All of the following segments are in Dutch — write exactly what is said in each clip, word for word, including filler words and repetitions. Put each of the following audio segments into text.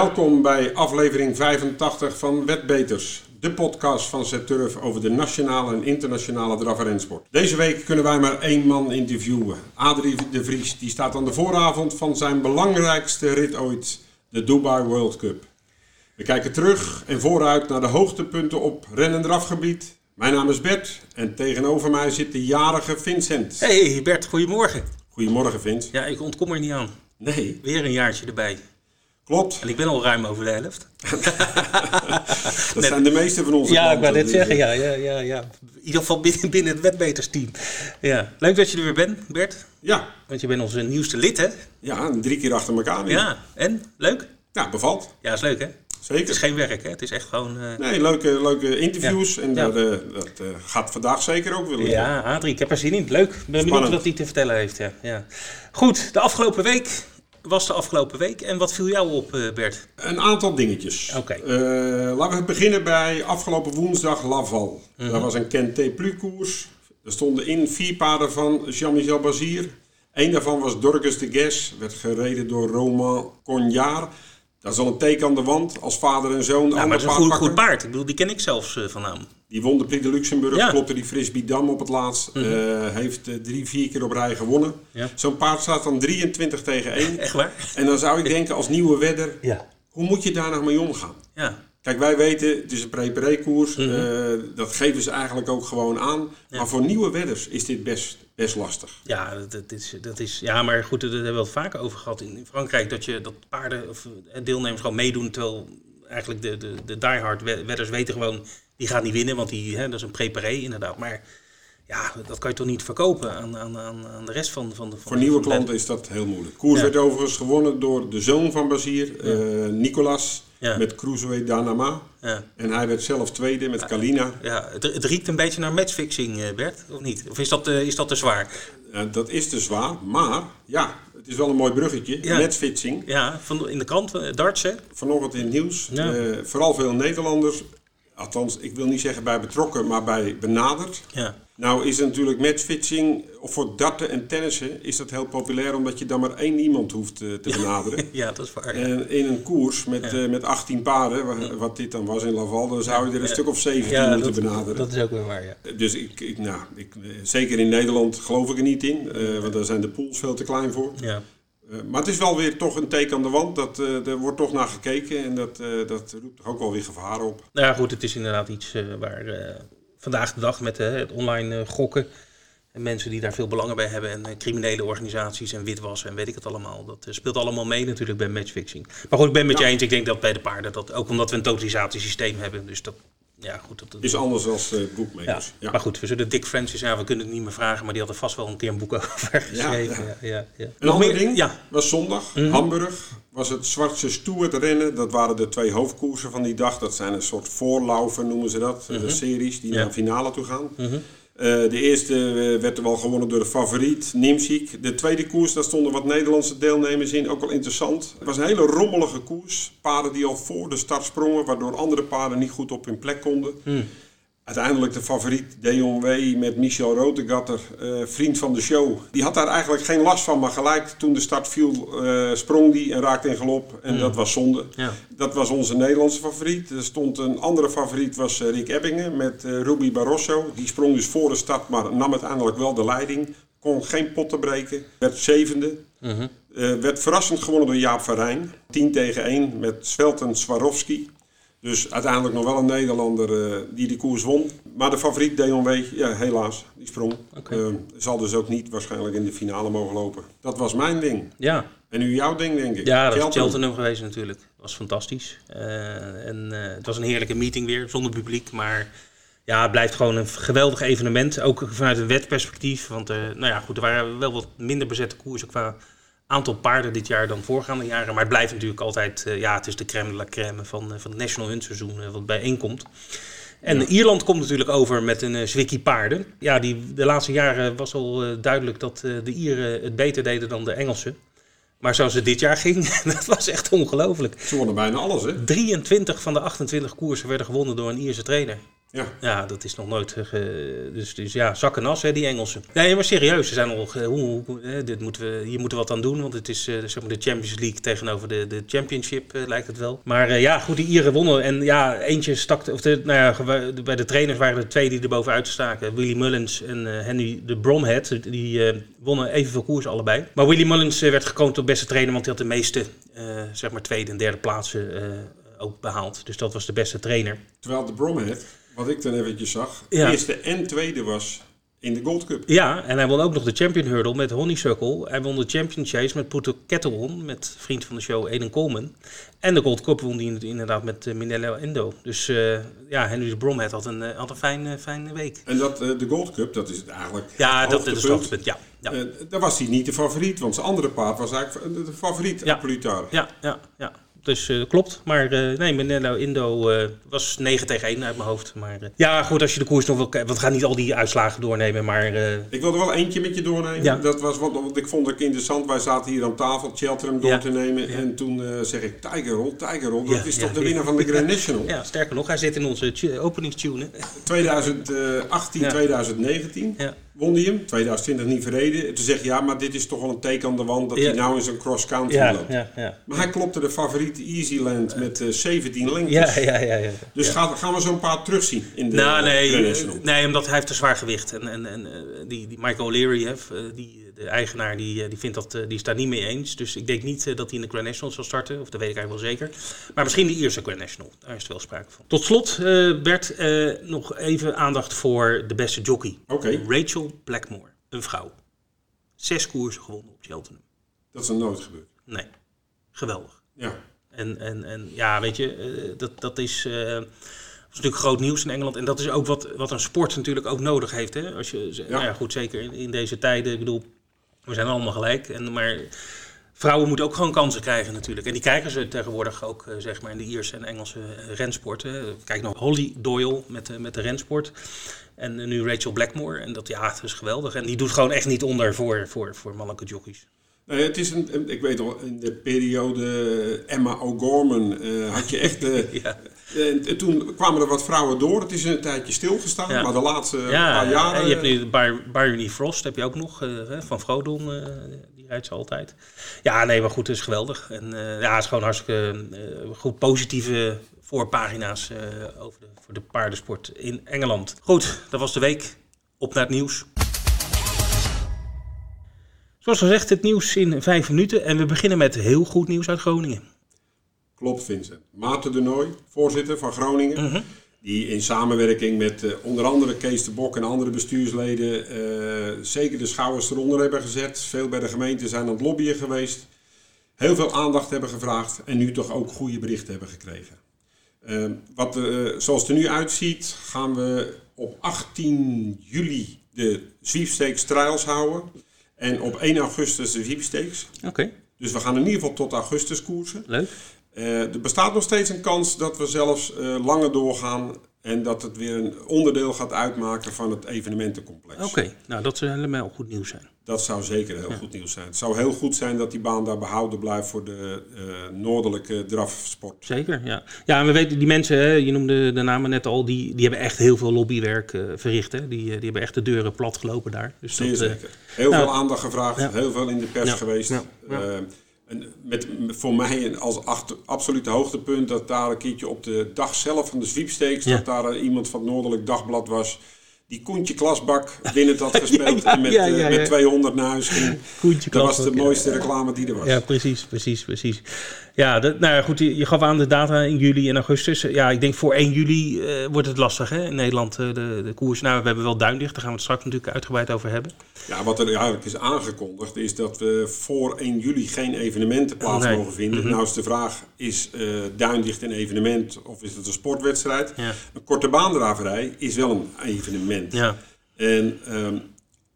Welkom bij aflevering vijfentachtig van Wetbeters, de podcast van Zetturf over de nationale en internationale draf- en rensport. Deze week kunnen wij maar één man interviewen. Adrie de Vries, die staat aan de vooravond van zijn belangrijkste rit ooit, de Dubai World Cup. We kijken terug en vooruit naar de hoogtepunten op ren- en drafgebied. Mijn naam is Bert en tegenover mij zit de jarige Vincent. Hey Bert, goedemorgen. Goedemorgen Vincent. Ja, ik ontkom er niet aan. Nee. Weer een jaartje erbij. Klopt. En ik ben al ruim over de helft. dat Net, zijn de meeste van onze. Ja, ik wou net zeggen. Ja, ja, ja, ja. In ieder geval binnen, binnen het Wetbeters team. Ja. Leuk dat je er weer bent, Bert. Ja. Want je bent onze nieuwste lid, hè? Ja, drie keer achter elkaar. Ja, ja. En? Leuk? Ja, bevalt. Ja, is leuk, hè? Zeker. Het is geen werk, hè? Het is echt gewoon... Uh... Nee, leuke, leuke interviews. Ja. En ja. dat, uh, dat uh, gaat vandaag zeker ook willen. Ja, Adrie, ik heb er zin in. Leuk. Ik ben Spannend. benieuwd wat hij te vertellen heeft. Ja. Ja. Goed, de afgelopen week... was de afgelopen week. En wat viel jou op, Bert? Een aantal dingetjes. Okay. Uh, laten we beginnen bij afgelopen woensdag Laval. Mm-hmm. Daar was een Quinté Plus koers. Er stonden in vier paarden van Jean-Michel Bazir. Eén daarvan was Dorges de Guest. Werd gereden door Roma Cognar. Dat is al een teken aan de wand. Als vader en zoon. Ja, maar dat is een goed, goed paard. Ik bedoel, die ken ik zelfs uh, van naam. Die won de Prix de Luxemburg, ja. Klopte die Frisbee Dam op het laatst. Mm-hmm. Uh, heeft uh, drie, vier keer op rij gewonnen. Ja. Zo'n paard staat dan drieëntwintig tegen één. Echt waar? En dan zou ik denken als nieuwe wedder, ja. Hoe moet je daar nog mee omgaan? Ja. Kijk, wij weten, het is een pré-pré koers. Mm-hmm. Uh, dat geven ze eigenlijk ook gewoon aan. Ja. Maar voor nieuwe wedders is dit best, best lastig. Ja, dat is, dat is, ja, maar goed, daar hebben we het vaker over gehad in Frankrijk. Dat, je, dat paarden of deelnemers gewoon meedoen. Terwijl eigenlijk de, de, de diehard wedders weten gewoon... Die gaat niet winnen, want die, hè, dat is een préparé inderdaad. Maar ja, dat kan je toch niet verkopen aan, aan, aan de rest van... van, van Voor nieuwe van klanten is dat heel moeilijk. Koers ja. werd overigens gewonnen door de zoon van Bazir, ja. uh, Nicolas, ja. met Crusoe Danama. Ja. En hij werd zelf tweede met ja, Kalina. Ja, het, het riekt een beetje naar matchfixing, Bert, of niet? Of is dat, uh, is dat te zwaar? Uh, dat is te zwaar, maar ja, het is wel een mooi bruggetje. Ja. Matchfixing. Ja, van, in de krant, uh, darts, hè? Vanochtend in het nieuws. Ja. Uh, vooral veel Nederlanders... Althans, ik wil niet zeggen bij betrokken, maar bij benaderd. Ja. Nou is natuurlijk matchfixing, of voor darten en tennissen is dat heel populair... omdat je dan maar één iemand hoeft te benaderen. Ja, dat is waar. En in een koers met, ja. uh, met achttien paarden, wat dit dan was in Laval... dan zou je er een ja. stuk of zeventien ja, moeten dat, benaderen. Dat is ook weer waar, ja. Dus ik, ik, nou, ik, zeker in Nederland geloof ik er niet in... Uh, want daar zijn de pools veel te klein voor. Ja. Uh, maar het is wel weer toch een teken aan de wand. Dat, uh, er wordt toch naar gekeken en dat, uh, dat roept toch ook wel weer gevaren op. Nou ja, goed, het is inderdaad iets uh, waar uh, vandaag de dag met uh, het online uh, gokken... en mensen die daar veel belangen bij hebben... en uh, criminele organisaties en witwassen en weet ik het allemaal. Dat uh, speelt allemaal mee natuurlijk bij matchfixing. Maar goed, ik ben met ja. je eens. Ik denk dat bij de paarden dat ook omdat we een totalisatiesysteem hebben... dus dat, ja, goed, dat, dat is anders dan uh, boekmakers. Ja. Ja. Maar goed, we zullen Dick Francis, ja, we kunnen het niet meer vragen... maar die had er vast wel een keer een boek over geschreven. Ja, ja. Ja, ja, ja. Een nog ander meer? ding ja. was zondag. Mm-hmm. Hamburg was het Zwartse Stoert rennen. Dat waren de twee hoofdkoersen van die dag. Dat zijn een soort voorlaufen, noemen ze dat. Mm-hmm. De series die ja. naar de finale toe gaan. Mm-hmm. Uh, de eerste uh, werd er wel gewonnen door de favoriet, Nimsik. De tweede koers, daar stonden wat Nederlandse deelnemers in, ook wel interessant. Het was een hele rommelige koers. Paarden die al voor de start sprongen, waardoor andere paarden niet goed op hun plek konden. Hmm. Uiteindelijk de favoriet Deon Wee met Michel Rotegatter, uh, vriend van de show. Die had daar eigenlijk geen last van, maar gelijk toen de start viel uh, sprong die en raakte in galop. En mm. dat was zonde. Ja. Dat was onze Nederlandse favoriet. Er stond een andere favoriet, was Rick Ebbingen met uh, Ruby Barroso. Die sprong dus voor de start, maar nam uiteindelijk wel de leiding. Kon geen potten breken, werd zevende. Mm-hmm. Uh, werd verrassend gewonnen door Jaap van Rijn. tien tegen één met Svelten Swarovski. Dus uiteindelijk nog wel een Nederlander uh, die de koers won. Maar de favoriet Deon Wee, ja, helaas, die sprong. Okay. Uh, zal dus ook niet waarschijnlijk in de finale mogen lopen. Dat was mijn ding. Ja. En nu jouw ding, denk ik. Ja, dat Cheltenham. is Cheltenham geweest natuurlijk. Dat was fantastisch. Uh, en uh, het was een heerlijke meeting weer, zonder publiek. Maar ja, het blijft gewoon een geweldig evenement. Ook vanuit een wetperspectief. Want uh, nou ja, goed, er waren wel wat minder bezette koersen qua... aantal paarden dit jaar dan voorgaande jaren. Maar het blijft natuurlijk altijd... Uh, ja, het is de crème de la crème van, uh, van het National Hunt seizoen... Uh, wat bijeenkomt. En ja. Ierland komt natuurlijk over met een uh, zwikkie paarden. Ja, die, de laatste jaren was al uh, duidelijk... dat uh, de Ieren het beter deden dan de Engelsen. Maar zoals het dit jaar ging... dat was echt ongelooflijk. Ze wonnen bijna alles, hè? drieëntwintig van de achtentwintig koersen werden gewonnen door een Ierse trainer. Ja. Ja, dat is nog nooit... Ge... Dus, dus ja, zak en as, hè, die Engelsen. Nee, maar serieus, ze zijn nog... Hoe, hoe, hè, dit moeten we, hier moeten we wat aan doen, want het is uh, zeg maar de Champions League tegenover de, de Championship, uh, lijkt het wel. Maar uh, ja, goed, die Ieren wonnen. En ja, eentje stak... Of de, nou ja, bij de trainers waren er twee die er bovenuit staken. Willie Mullins en uh, Henry de Bromhead. Die uh, wonnen evenveel koers allebei. Maar Willie Mullins uh, werd gekroond tot beste trainer, want hij had de meeste, uh, zeg maar, tweede en derde plaatsen uh, ook behaald. Dus dat was de beste trainer. Terwijl de Bromhead... Wat ik dan eventjes zag, ja. Eerste en tweede was in de Gold Cup. Ja, en hij won ook nog de Champion Hurdle met Honeysuckle. Hij won de Champion Chase met Prouto Ketteron, met vriend van de show Eden Coleman. En de Gold Cup won hij inderdaad met uh, Minella Indo. Dus uh, ja, Henry de Bromhead had een, had een fijne, fijne week. En dat, uh, de Gold Cup, dat is het eigenlijk. Ja, dat is het hoogtepunt, ja. Ja. Uh, daar was hij niet de favoriet, want zijn andere paard was eigenlijk de favoriet, ja. Plutar. Ja, ja, ja. Dus dat uh, klopt. Maar uh, nee, Minella Indo uh, was negen tegen één uit mijn hoofd. Maar uh, ja, goed, als je de koers nog wil kijken. Want we gaan niet al die uitslagen doornemen, maar... Uh... Ik wilde wel eentje met je doornemen. Ja. Dat was wat, wat ik vond ik interessant. Wij zaten hier aan tafel Cheltenham door ja. te nemen. Ja. En toen uh, zeg ik, Tiger Roll, Tiger Roll. Dat ja, is toch ja, de winnaar ja. van de Grand National? Ja, sterker nog, hij zit in onze tu- openingstune. twintig achttien, ja. twintig negentien. Ja. Won hij hem, twintig twintig niet verreden. En toen zeg je, ja, maar dit is toch wel een teken aan de wand dat ja. hij nou in zo'n cross-country ja, loopt. Ja, ja. Maar hij klopte de favoriet Easyland met uh, zeventien lengtes. Ja, ja, ja, ja. Dus ja. Gaan, gaan we zo'n paard terugzien in de nou, nee, nee, omdat hij heeft een zwaar gewicht. En, en, en die, die Michael O'Leary, hè, die, de eigenaar, die, die vindt dat, die is daar niet mee eens. Dus ik denk niet dat hij in de Grand National zal starten. Of dat weet ik eigenlijk wel zeker. Maar misschien de Ierse Grand National. Daar is er wel sprake van. Tot slot, uh, Bert, uh, nog even aandacht voor de beste jockey. Okay. Rachel Blackmore, een vrouw. Zes koersen gewonnen op Cheltenham. Dat is er nooit gebeurd. Nee, geweldig. Ja. En, en, en ja, weet je, uh, dat, dat is, uh, dat is natuurlijk groot nieuws in Engeland. En dat is ook wat, wat een sport natuurlijk ook nodig heeft. Hè? Als je, ja. Nou ja, goed, zeker in, in deze tijden. Ik bedoel, we zijn allemaal gelijk. En, maar vrouwen moeten ook gewoon kansen krijgen natuurlijk. En die krijgen ze tegenwoordig ook, uh, zeg maar, in de Ierse en Engelse uh, rensporten. Kijk naar Holly Doyle met, uh, met de rensport. En nu Rachel Blackmore. En dat, ja, dat is geweldig. En die doet gewoon echt niet onder voor, voor, voor mannelijke jockeys. Nee, het is een, ik weet al, in de periode Emma O'Gorman uh, had je echt... Uh, ja. uh, toen kwamen er wat vrouwen door. Het is een tijdje stilgestaan, ja. maar de laatste ja, paar jaren... Ja, je hebt nu By- Byrony Frost, heb je ook nog, uh, van Frodon. Uh, die rijdt ze altijd. Ja, nee, maar goed, het is geweldig. En uh, ja, het is gewoon hartstikke uh, goed positieve... voorpagina's uh, over de, voor de paardensport in Engeland. Goed, dat was de week. Op naar het nieuws. Zoals gezegd, het nieuws in vijf minuten. En we beginnen met heel goed nieuws uit Groningen. Klopt, Vincent. Maarten de Nooij, voorzitter van Groningen... Mm-hmm. Die in samenwerking met uh, onder andere Kees de Bok en andere bestuursleden... Uh, zeker de schouders eronder hebben gezet. Veel bij de gemeente zijn aan het lobbyen geweest. Heel veel aandacht hebben gevraagd... en nu toch ook goede berichten hebben gekregen. Uh, wat, uh, zoals het er nu uitziet, gaan we op achttien juli de sweepstakes trials houden. En op één augustus de sweepstakes. Okay. Dus we gaan in ieder geval tot augustus koersen. Leuk. Uh, er bestaat nog steeds een kans dat we zelfs uh, langer doorgaan. En dat het weer een onderdeel gaat uitmaken van het evenementencomplex. Oké, okay. Nou dat zou helemaal goed nieuws zijn. Dat zou zeker heel ja. goed nieuws zijn. Het zou heel goed zijn dat die baan daar behouden blijft voor de uh, noordelijke drafsport. Zeker, ja. Ja, en we weten, die mensen, hè, je noemde de namen net al, die, die hebben echt heel veel lobbywerk uh, verricht. Hè? Die, die hebben echt de deuren plat gelopen daar. Dus dat, zeker. Uh, heel nou, veel aandacht gevraagd, ja. heel veel in de pers ja. geweest. Ja. Ja. Uh, En met, voor mij als achter, absolute hoogtepunt dat daar een keertje op de dag zelf van de sweepstakes... Ja. dat daar iemand van het Noordelijk Dagblad was... die Koentje Klasbak binnen het had gespeeld ja, ja, en met, ja, ja, ja. met tweehonderd naar huis ging. Koentje dat Klasbak, was de mooiste ja, reclame die er was. Ja, precies, precies, precies. Ja, dat, nou ja, goed, je, je gaf aan de data in juli en augustus. Ja, ik denk voor één juli uh, wordt het lastig hè? In Nederland uh, de, de koers. Nou, we hebben wel Duindicht, daar gaan we het straks natuurlijk uitgebreid over hebben. Ja, wat er eigenlijk is aangekondigd is dat we voor één juli geen evenementen plaats nee. mogen vinden. Mm-hmm. Nou is de vraag, is uh, Duindicht een evenement of is het een sportwedstrijd? Ja. Een korte baandraverij is wel een evenement. Ja. En um,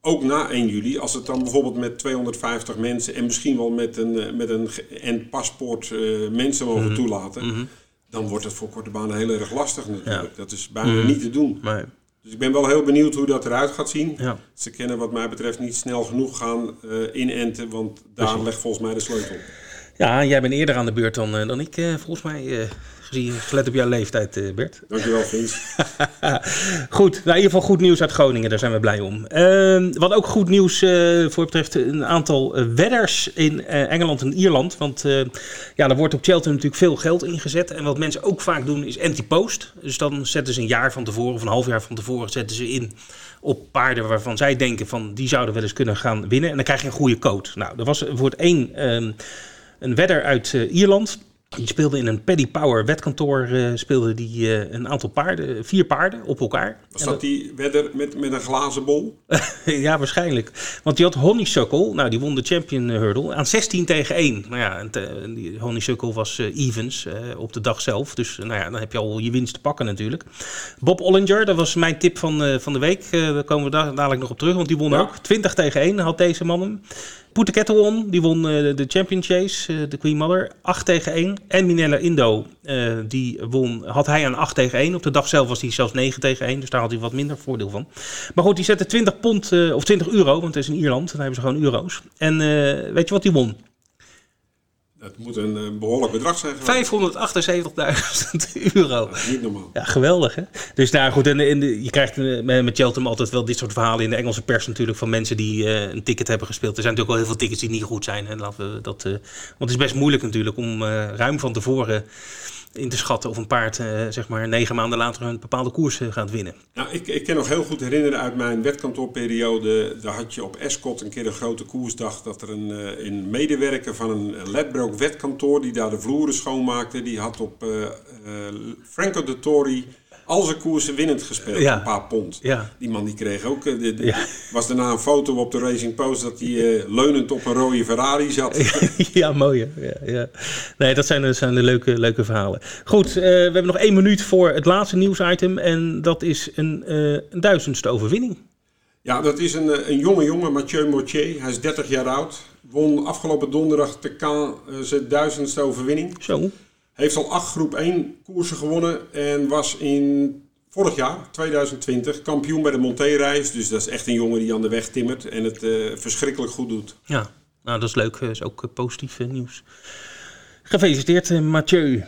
ook na één juli, als het dan bijvoorbeeld met tweehonderdvijftig mensen en misschien wel met een, met een en paspoort uh, mensen mogen mm-hmm. toelaten, mm-hmm. dan wordt het voor korte banen heel erg lastig natuurlijk. Ja. Dat is bijna mm-hmm. niet te doen. Nee. Dus ik ben wel heel benieuwd hoe dat eruit gaat zien. Ja. Ze kunnen wat mij betreft niet snel genoeg gaan uh, inenten, want daar Precies. legt volgens mij de sleutel. Ja, jij bent eerder aan de beurt dan, dan ik, volgens mij... Uh... gezien, gelet op jouw leeftijd, Bert. Dankjewel, Vins. Goed, nou, in ieder geval goed nieuws uit Groningen. Daar zijn we blij om. Uh, wat ook goed nieuws uh, voor betreft een aantal uh, wedders in uh, Engeland en Ierland. Want uh, ja, er wordt op Cheltenham natuurlijk veel geld ingezet. En wat mensen ook vaak doen is anti-post. Dus dan zetten ze een jaar van tevoren of een half jaar van tevoren zetten ze in op paarden waarvan zij denken van die zouden wel eens kunnen gaan winnen. En dan krijg je een goede code. Nou, er was voor het één um, een wedder uit uh, Ierland. Die speelde in een Paddy Power wedkantoor uh, speelde die uh, een aantal paarden, vier paarden op elkaar. Was dat, dat die wedder met, met een glazen bol? Ja, waarschijnlijk. Want die had Honeysuckle, nou die won de Champion Hurdle, aan zestien tegen één. Nou ja, en te, die Honeysuckle was uh, evens uh, op de dag zelf. Dus uh, nou ja, dan heb je al je winst te pakken natuurlijk. Bob Ollinger, dat was mijn tip van, uh, van de week. Uh, daar komen we daar dadelijk nog op terug, want die won ja. ook. twintig tegen één had deze man hem. Prouto Ketteron, die won uh, de Champion Chase, uh, de Queen Mother, acht tegen één. En Minella Indo, uh, die won, had hij aan acht tegen één. Op de dag zelf was hij zelfs negen tegen één, dus daar had hij wat minder voordeel van. Maar goed, die zette twintig pond, uh, of twintig euro, want het is in Ierland, dan hebben ze gewoon euro's. En uh, weet je wat die won? Het moet een uh, behoorlijk bedrag zijn. vijfhonderdachtenzeventigduizend euro. Dat is niet normaal. Ja, geweldig hè. Dus nou goed, en, en, je krijgt uh, met Cheltenham altijd wel dit soort verhalen in de Engelse pers natuurlijk van mensen die uh, een ticket hebben gespeeld. Er zijn natuurlijk wel heel veel tickets die niet goed zijn. Hè. Laten we dat, uh, want het is best moeilijk natuurlijk om uh, ruim van tevoren in te schatten of een paard uh, zeg maar negen maanden later een bepaalde koers uh, gaat winnen. Nou, ik, ik kan nog heel goed herinneren uit mijn wetkantoorperiode. Daar had je op Ascot een keer een grote koersdag dat er een, uh, een medewerker van een Ladbroke wetkantoor die daar de vloeren schoonmaakte, die had op uh, uh, Franco de Torre al zijn koersen winnend gespeeld, ja. Een paar pond. Ja. Die man die kreeg ook... Uh, de, de, ja. Was daarna een foto op de Racing Post dat hij uh, leunend op een rode Ferrari zat. Ja, mooi. Ja, ja. Nee, dat zijn, dat zijn de leuke, leuke verhalen. Goed, uh, we hebben nog één minuut voor het laatste nieuwsitem. En dat is een, uh, een duizendste overwinning. Ja, dat is een, een jonge jongen, Mathieu Mortier. Hij is dertig jaar oud. Won afgelopen donderdag de Caen uh, zijn duizendste overwinning. Zo. Heeft al acht groep één koersen gewonnen en was in vorig jaar, tweeduizend twintig, kampioen bij de Monté-reis. Dus dat is echt een jongen die aan de weg timmert en het uh, verschrikkelijk goed doet. Ja, nou dat is leuk. Dat is ook positief nieuws. Gefeliciteerd, Mathieu.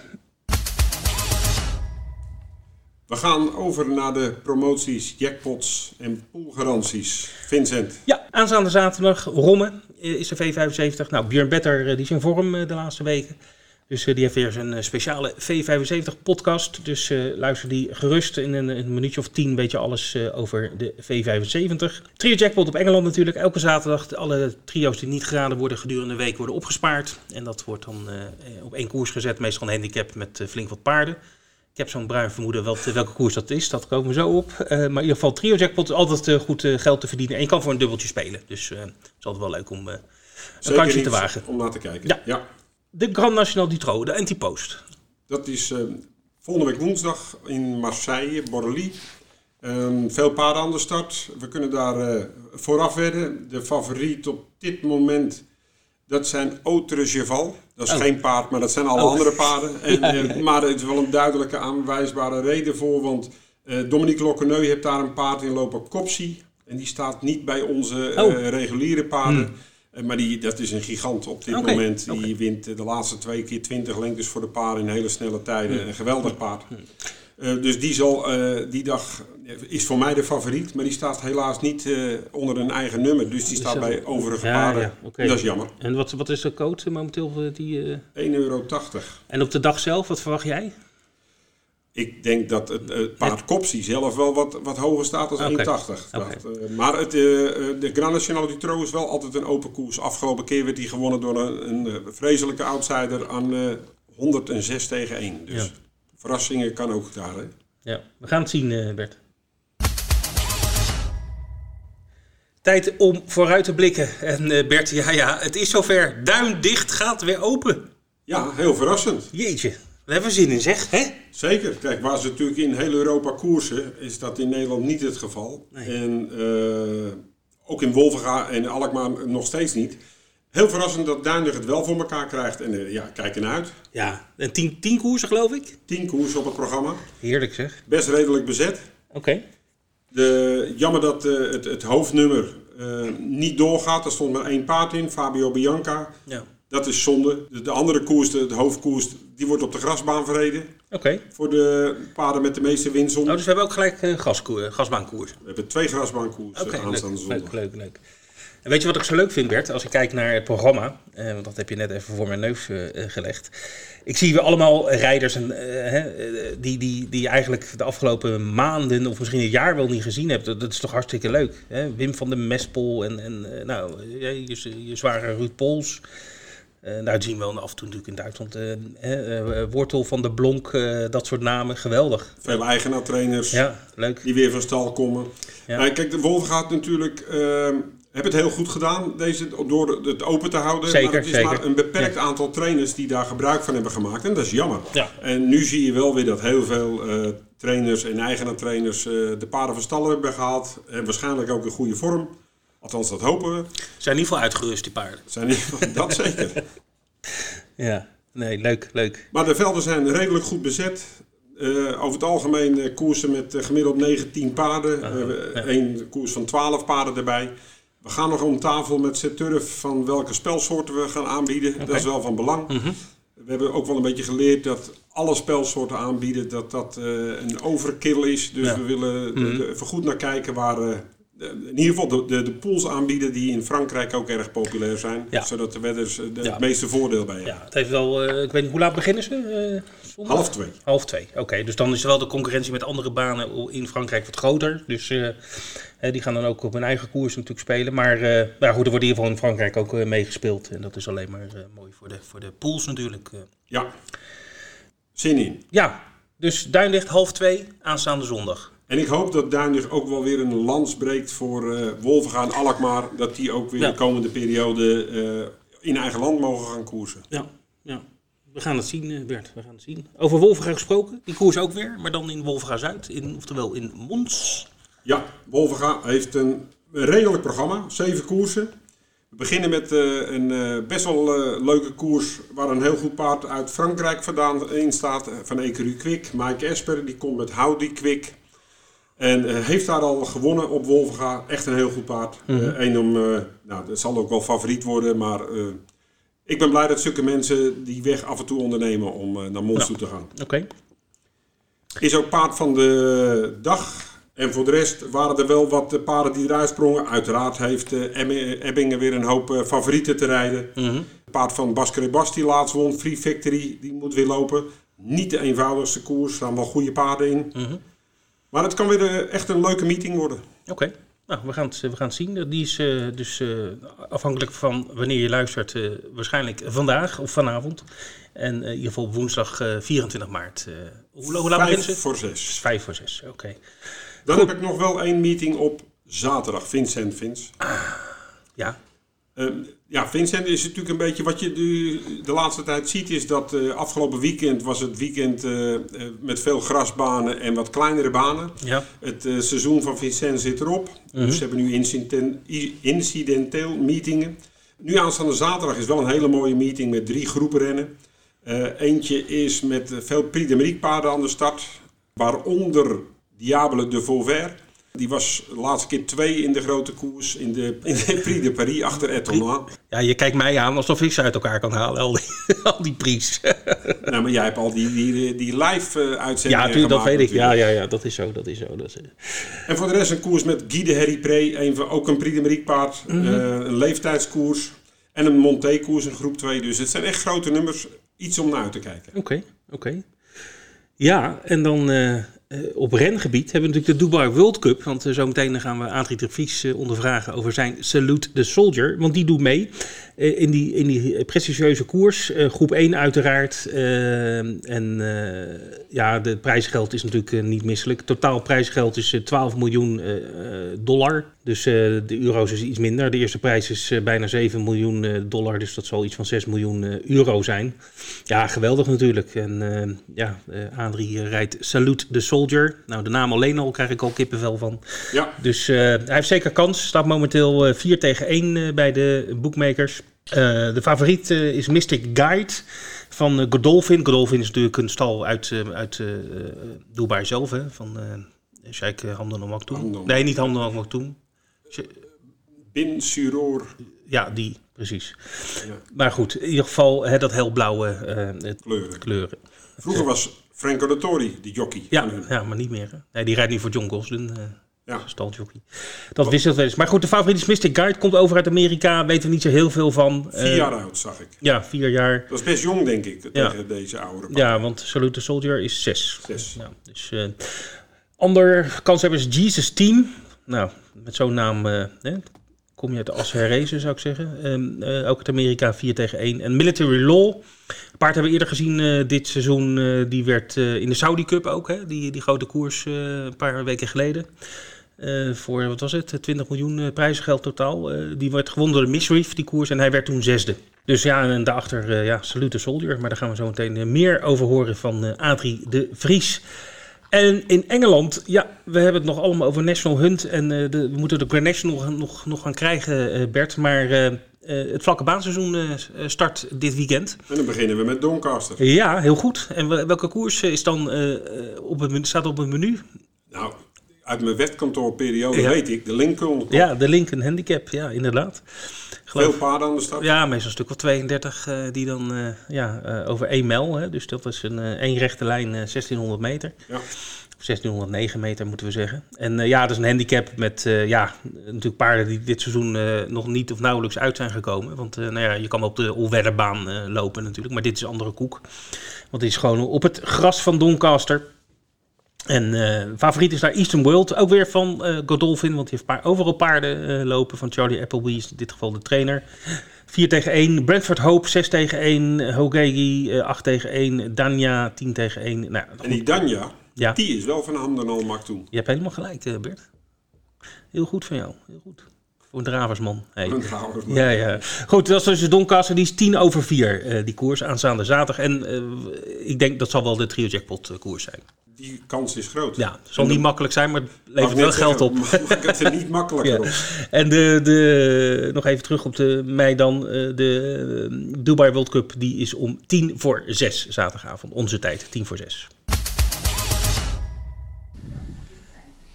We gaan over naar de promoties, jackpots en poolgaranties. Vincent. Ja, aanstaande zaterdag, Rommen is de V vijfenzeventig. Nou, Björn Better die is in vorm de laatste weken. Dus uh, die heeft weer zijn uh, speciale V vijfenzeventig podcast. Dus uh, luister die gerust. In een, een minuutje of tien weet je alles uh, over de V vijfenzeventig. Trio jackpot op Engeland natuurlijk. Elke zaterdag alle trio's die niet geraden worden gedurende de week worden opgespaard. En dat wordt dan uh, op één koers gezet. Meestal een handicap met uh, flink wat paarden. Ik heb zo'n bruin vermoeden wat, welke koers dat is. Dat komen we zo op. Uh, maar in ieder geval Trio jackpot is altijd uh, goed uh, geld te verdienen. En je kan voor een dubbeltje spelen. Dus uh, het is altijd wel leuk om uh, een kansje te wagen. Om naar te kijken. Ja. ja. De Grand National Ditro, de antipost. Dat is uh, volgende week woensdag in Marseille, Borrelie. Um, veel paarden aan de start. We kunnen daar uh, vooraf wedden. De favoriet op dit moment, dat zijn Autre Cheval. Dat is oh. geen paard, maar dat zijn alle oh. andere paarden. En, ja, ja, ja. Uh, maar er is wel een duidelijke aanwijsbare reden voor. Want uh, Dominique Locqueneux heeft daar een paard in lopen, Copsy. En die staat niet bij onze uh, oh. reguliere paarden. Hmm. Maar die, dat is een gigant op dit okay, moment. Die okay. wint de laatste twee keer twintig lengtes voor de paarden in hele snelle tijden. Mm. Een geweldig paard. Mm. Uh, dus die, zal, uh, die dag is voor mij de favoriet. Maar die staat helaas niet uh, onder een eigen nummer. Dus die staat dus, bij overige ja, paarden. Ja, okay. Dat is jammer. En wat, wat is de code momenteel voor die? Uh... één euro tachtig. En op de dag zelf, wat verwacht jij? Ik denk dat het, het paard Copsy zelf wel wat, wat hoger staat dan okay. één euro tachtig. Okay. Uh, maar het, uh, de Grand National du Trot is wel altijd een open koers. Afgelopen keer werd die gewonnen door een, een vreselijke outsider aan uh, honderdzes tegen één. Dus ja. verrassingen kan ook daar. Hè? Ja, we gaan het zien, Bert. Tijd om vooruit te blikken. En uh, Bert, ja, ja, het is zover. Duindicht gaat weer open. Ja, heel verrassend. Jeetje. We hebben zin in, zeg. Hè? Zeker. Kijk, waar ze natuurlijk in heel Europa koersen, is dat in Nederland niet het geval. Nee. En uh, ook in Wolvega en Alkmaar nog steeds niet. Heel verrassend dat Duindicht het wel voor elkaar krijgt. En uh, ja, kijk ernaar uit. Ja, en tien, tien koersen geloof ik? Tien koersen op het programma. Heerlijk zeg. Best redelijk bezet. Oké. Okay. Jammer dat uh, het, het hoofdnummer uh, niet doorgaat. Er stond maar één paard in, Fabio Bianca. Ja. Dat is zonde. De, de andere koers, de, de hoofdkoers, die wordt op de grasbaan verreden. Oké. Okay. Voor de paarden met de meeste winst. Nou, dus we hebben ook gelijk een gaskoer, grasbaankoers. We hebben twee grasbaankoersen okay, aanstaande zondag. Leuk, leuk, leuk. En weet je wat ik zo leuk vind, Bert? Als ik kijk naar het programma, eh, want dat heb je net even voor mijn neus uh, gelegd. Ik zie weer allemaal rijders en, uh, die, die, die je eigenlijk de afgelopen maanden of misschien een jaar wel niet gezien hebt. Dat, dat is toch hartstikke leuk. Hè? Wim van de Mespel en, en uh, nou, je, je, je zware Ruud Pols. Uh, nou, zien we wel af en toe natuurlijk in Duitsland. Uh, uh, Wortel van de Blonk, uh, dat soort namen. Geweldig. Veel eigenaartrainers ja, leuk. Die weer van stal komen. Ja. Nou, kijk, de Wolf gaat natuurlijk... Uh, heb het heel goed gedaan deze, door het open te houden. Zeker, maar het is zeker. maar een beperkt ja. aantal trainers die daar gebruik van hebben gemaakt. En dat is jammer. Ja. En nu zie je wel weer dat heel veel uh, trainers en eigenaartrainers uh, de paarden van stallen hebben gehaald. En waarschijnlijk ook in goede vorm. Althans, dat hopen we. Zijn niet veel uitgerust, die paarden. Zijn niet veel, dat zeker. Ja, nee, leuk, leuk. Maar de velden zijn redelijk goed bezet. Uh, over het algemeen uh, koersen met uh, gemiddeld negentien paarden. Eén uh, ja. koers van twaalf paarden erbij. We gaan nog om tafel met Zetturf van welke spelsoorten we gaan aanbieden. Okay. Dat is wel van belang. Mm-hmm. We hebben ook wel een beetje geleerd dat alle spelsoorten aanbieden, dat dat uh, een overkill is. Dus ja. we willen mm-hmm. er goed naar kijken waar... Uh, in ieder geval de, de, de pools aanbieden die in Frankrijk ook erg populair zijn. Ja. Zodat de wedders het ja. meeste voordeel bij hebben. Ja, het heeft wel, uh, ik weet niet, hoe laat beginnen ze? Uh, Half twee. Half twee, oké. Okay. Dus dan is wel de concurrentie met andere banen in Frankrijk wat groter. Dus uh, die gaan dan ook op hun eigen koers natuurlijk spelen. Maar, uh, maar goed, er wordt in ieder geval in Frankrijk ook uh, meegespeeld. En dat is alleen maar uh, mooi voor de, voor de pools natuurlijk. Uh. Ja, zin in. Ja, dus Duindicht half twee aanstaande zondag. En ik hoop dat Duindicht ook wel weer een lans breekt voor uh, Wolvenga en Alkmaar. Dat die ook weer ja. de komende periode uh, in eigen land mogen gaan koersen. Ja, ja. We gaan het zien, Bert. We gaan het zien. Over Wolvenga gesproken, die koers ook weer. Maar dan in Wolvenga-Zuid, in, oftewel in Mons. Ja, Wolvenga heeft een redelijk programma. Zeven koersen. We beginnen met uh, een uh, best wel uh, leuke koers waar een heel goed paard uit Frankrijk vandaan in staat. Van Ekeru Kwik, Mike Esper. Die komt met Howdy Kwik. En uh, heeft daar al gewonnen op Wolvenga. Echt een heel goed paard. Mm-hmm. Uh, Eén om, uh, nou, dat zal ook wel favoriet worden. Maar uh, ik ben blij dat zulke mensen die weg af en toe ondernemen om uh, naar Mons toe ja. te gaan. Okay. Is ook paard van de dag. En voor de rest waren er wel wat paarden die eruit sprongen. Uiteraard heeft uh, Ebbingen weer een hoop uh, favorieten te rijden. Mm-hmm. Paard van Baskerebas die laatst won. Free Victory, die moet weer lopen. Niet de eenvoudigste koers. Er staan wel goede paarden in. Mm-hmm. Maar het kan weer echt een leuke meeting worden. Oké, okay. nou, we, we gaan het zien. Die is uh, dus uh, afhankelijk van wanneer je luistert, uh, waarschijnlijk vandaag of vanavond. En uh, in ieder geval woensdag uh, vierentwintig maart. Uh, hoe, hoe laat beginnen ze? Vijf voor zes. Vijf voor zes, oké. Okay. Dan Goed. heb ik nog wel één meeting op zaterdag, Vincent Vins. Ah, ja. Uh, ja, Vincent is natuurlijk een beetje... Wat je de, de laatste tijd ziet is dat uh, afgelopen weekend was het weekend uh, uh, met veel grasbanen en wat kleinere banen. Ja. Het uh, seizoen van Vincent zit erop. Mm-hmm. Dus ze hebben nu incidenten, incidenteel meetingen. Nu aanstaande zaterdag is wel een hele mooie meeting met drie groepenrennen. Uh, eentje is met veel Prix de Luxemburg paarden aan de start. Waaronder Diable de Vauvert. Die was de laatste keer twee in de grote koers in de, in de Prix de Paris achter Eton. Ja, je kijkt mij aan alsof ik ze uit elkaar kan halen, al die, al die prix. Nou, maar jij hebt al die, die, die live-uitzendingen. Ja, tuurlijk, dat weet ik. Ja, ja, ja, dat is zo, dat is zo. Dat is... En voor de rest een koers met Guy de Heripré, ook een Prix de Paris paard. Mm-hmm. Uh, een leeftijdskoers en een Monté-koers in groep twee. Dus het zijn echt grote nummers, iets om naar uit te kijken. Oké, okay, oké. Okay. Ja, en dan... Uh... Uh, op rengebied hebben we natuurlijk de Dubai World Cup. Want uh, zometeen gaan we Adrie de Vries uh, ondervragen over zijn Salute the Soldier. Want die doet mee uh, in, die, in die prestigieuze koers. Uh, groep één uiteraard. Uh, en uh, ja, de prijsgeld is natuurlijk uh, niet misselijk. Totaal prijsgeld is uh, twaalf miljoen uh, dollar. Dus uh, de euro's is iets minder. De eerste prijs is uh, bijna zeven miljoen uh, dollar. Dus dat zal iets van zes miljoen uh, euro zijn. Ja, geweldig natuurlijk. En uh, ja, uh, Adrie uh, rijdt Salute the Soldier. Soldier. Nou, de naam alleen al krijg ik al kippenvel van. Ja. Dus uh, hij heeft zeker kans. Staat momenteel vier tegen één uh, bij de boekmakers. Uh, de favoriet uh, is Mystic Guide van uh, Godolphin. Godolphin is natuurlijk een stal uit, uh, uit uh, Dubai zelf. Hè? Van uh, Sheikh Hamdan Al Maktoum. Nee, niet Hamdan Al Maktoum. Bin Suror. Ja, die. precies. Ja. Maar goed, in ieder geval hè, dat helblauwe uh, kleuren. kleuren. Vroeger ja. was Franco Dettori die jockey. Ja, ja, maar niet meer. Hè. Nee, die rijdt nu voor John Gosden. Uh, ja. Staljockey. Dat Wat? wisselt wel eens. Maar goed, de favoriet is Mystic Guide. Komt over uit Amerika. Weten we niet zo heel veel van. Vier uh, jaar oud, zag ik. Ja, vier jaar. Dat is best jong, denk ik, ja. tegen deze oudere partij. Ja, want Salute the Soldier is zes. Zes. Nou, dus, uh, ander kanshebber is Jesus Team. Nou, met zo'n naam uh, hè, kom je uit de as herrezen, zou ik zeggen. Um, uh, ook uit Amerika, vier tegen één. En Military Law. Paard hebben we eerder gezien uh, dit seizoen. Uh, die werd uh, in de Saudi Cup ook, hè, die, die grote koers uh, een paar weken geleden. Uh, voor, wat was het, twintig miljoen uh, prijzengeld totaal. Uh, die werd gewonnen door de Misreef, die koers. En hij werd toen zesde. Dus ja, en daarachter, uh, ja, Salute the Soldier. Maar daar gaan we zo meteen meer over horen van uh, Adrie de Vries. En in Engeland, ja, we hebben het nog allemaal over National Hunt. En uh, de, we moeten de Grand National nog, nog gaan krijgen, uh, Bert. Maar uh, uh, het vlakke baanseizoen uh, start dit weekend. En dan beginnen we met Doncaster. Ja, heel goed. En welke koers is dan, uh, op het, staat op het menu? Nou, uit mijn wetkantoorperiode ja. weet ik, de Lincoln. Ja, de Lincoln Handicap, ja, inderdaad. Geloof, veel paarden aan de stad. Ja, meestal een stuk of tweeëndertig uh, die dan uh, ja, uh, over één mijl. Hè, dus dat is een uh, één rechte lijn, uh, zestienhonderd meter. Ja. Of zestienhonderdnegen meter moeten we zeggen. En uh, ja, dat is een handicap met uh, ja, natuurlijk paarden die dit seizoen uh, nog niet of nauwelijks uit zijn gekomen. Want uh, nou ja, je kan op de all-weatherbaan uh, lopen natuurlijk, maar dit is andere koek. Want dit is gewoon op het gras van Doncaster. En uh, favoriet is daar Eastern World, ook weer van uh, Godolphin, want die heeft paar, overal paarden uh, lopen. Van Charlie Appleby is in dit geval de trainer. vier tegen één, Brentford Hope zes tegen één, Hogegi uh, acht tegen één, Danja tien tegen één. Nou, en die Danja, ja. die is wel van Hamden Almak toen. Je hebt helemaal gelijk, uh, Bert. Heel goed van jou, heel goed. Voor een draversman. Hey. Een draversman. Ja, ja. Goed, dat is dus de Doncaster. Die is tien over vier, uh, die koers, aanstaande zaterdag. En uh, ik denk dat zal wel de Trio Jackpot uh, koers zijn. Die kans is groot. Ja, het zal niet makkelijk zijn, maar het levert wel zeggen, geld op. Mag ik het er niet makkelijk ja. op. En de, de, nog even terug op de mei dan. De Dubai World Cup, die is om tien voor zes zaterdagavond. Onze tijd, tien voor zes.